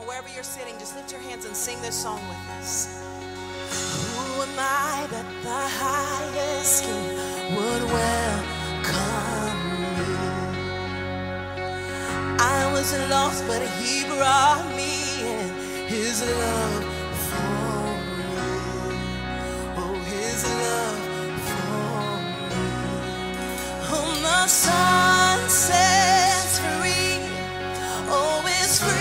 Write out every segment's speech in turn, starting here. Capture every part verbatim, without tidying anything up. moment, wherever you're sitting, just lift your hands and sing this song with us. Who am I that the highest King would welcome me? I was lost, but he brought me in. His love for me, oh, his love for me. Oh, my son sets free, oh, it's free.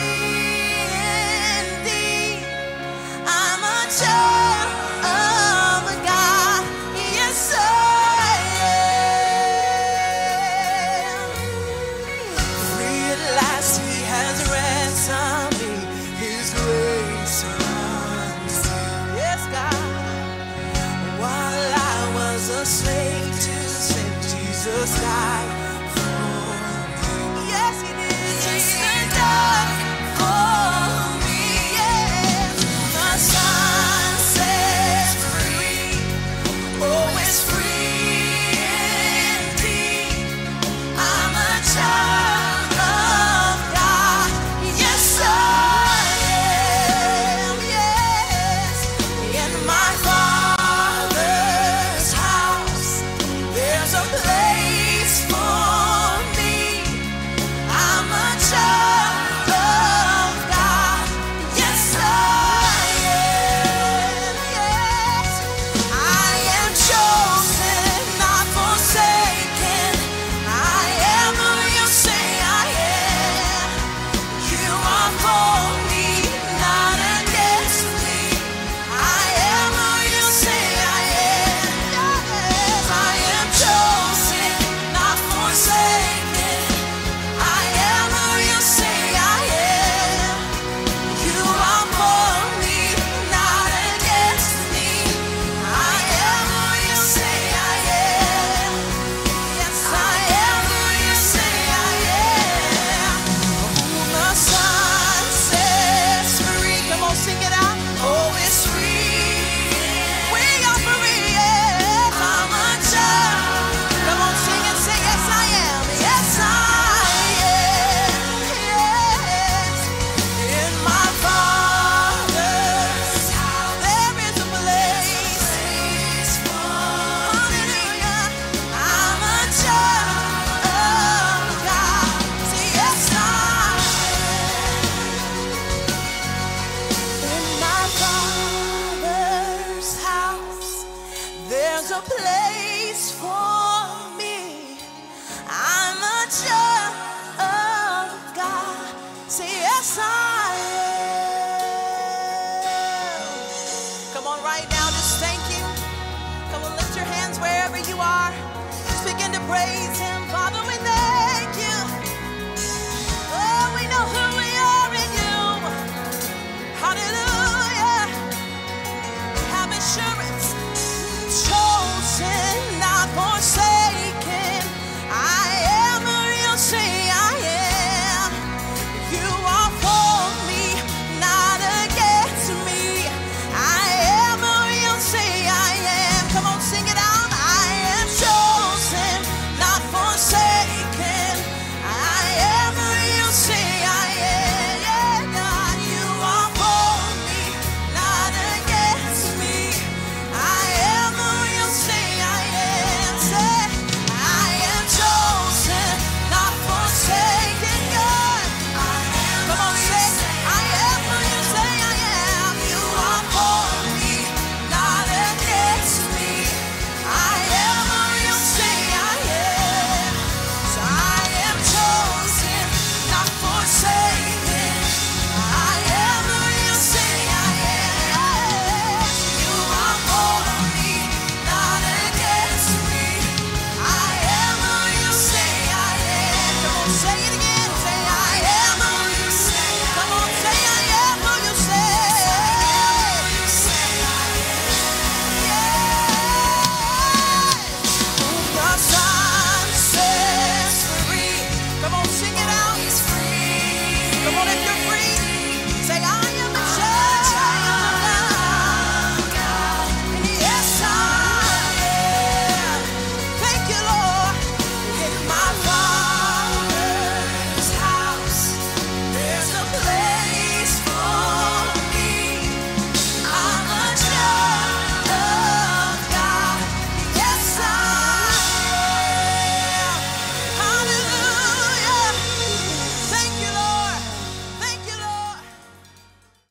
Praise him.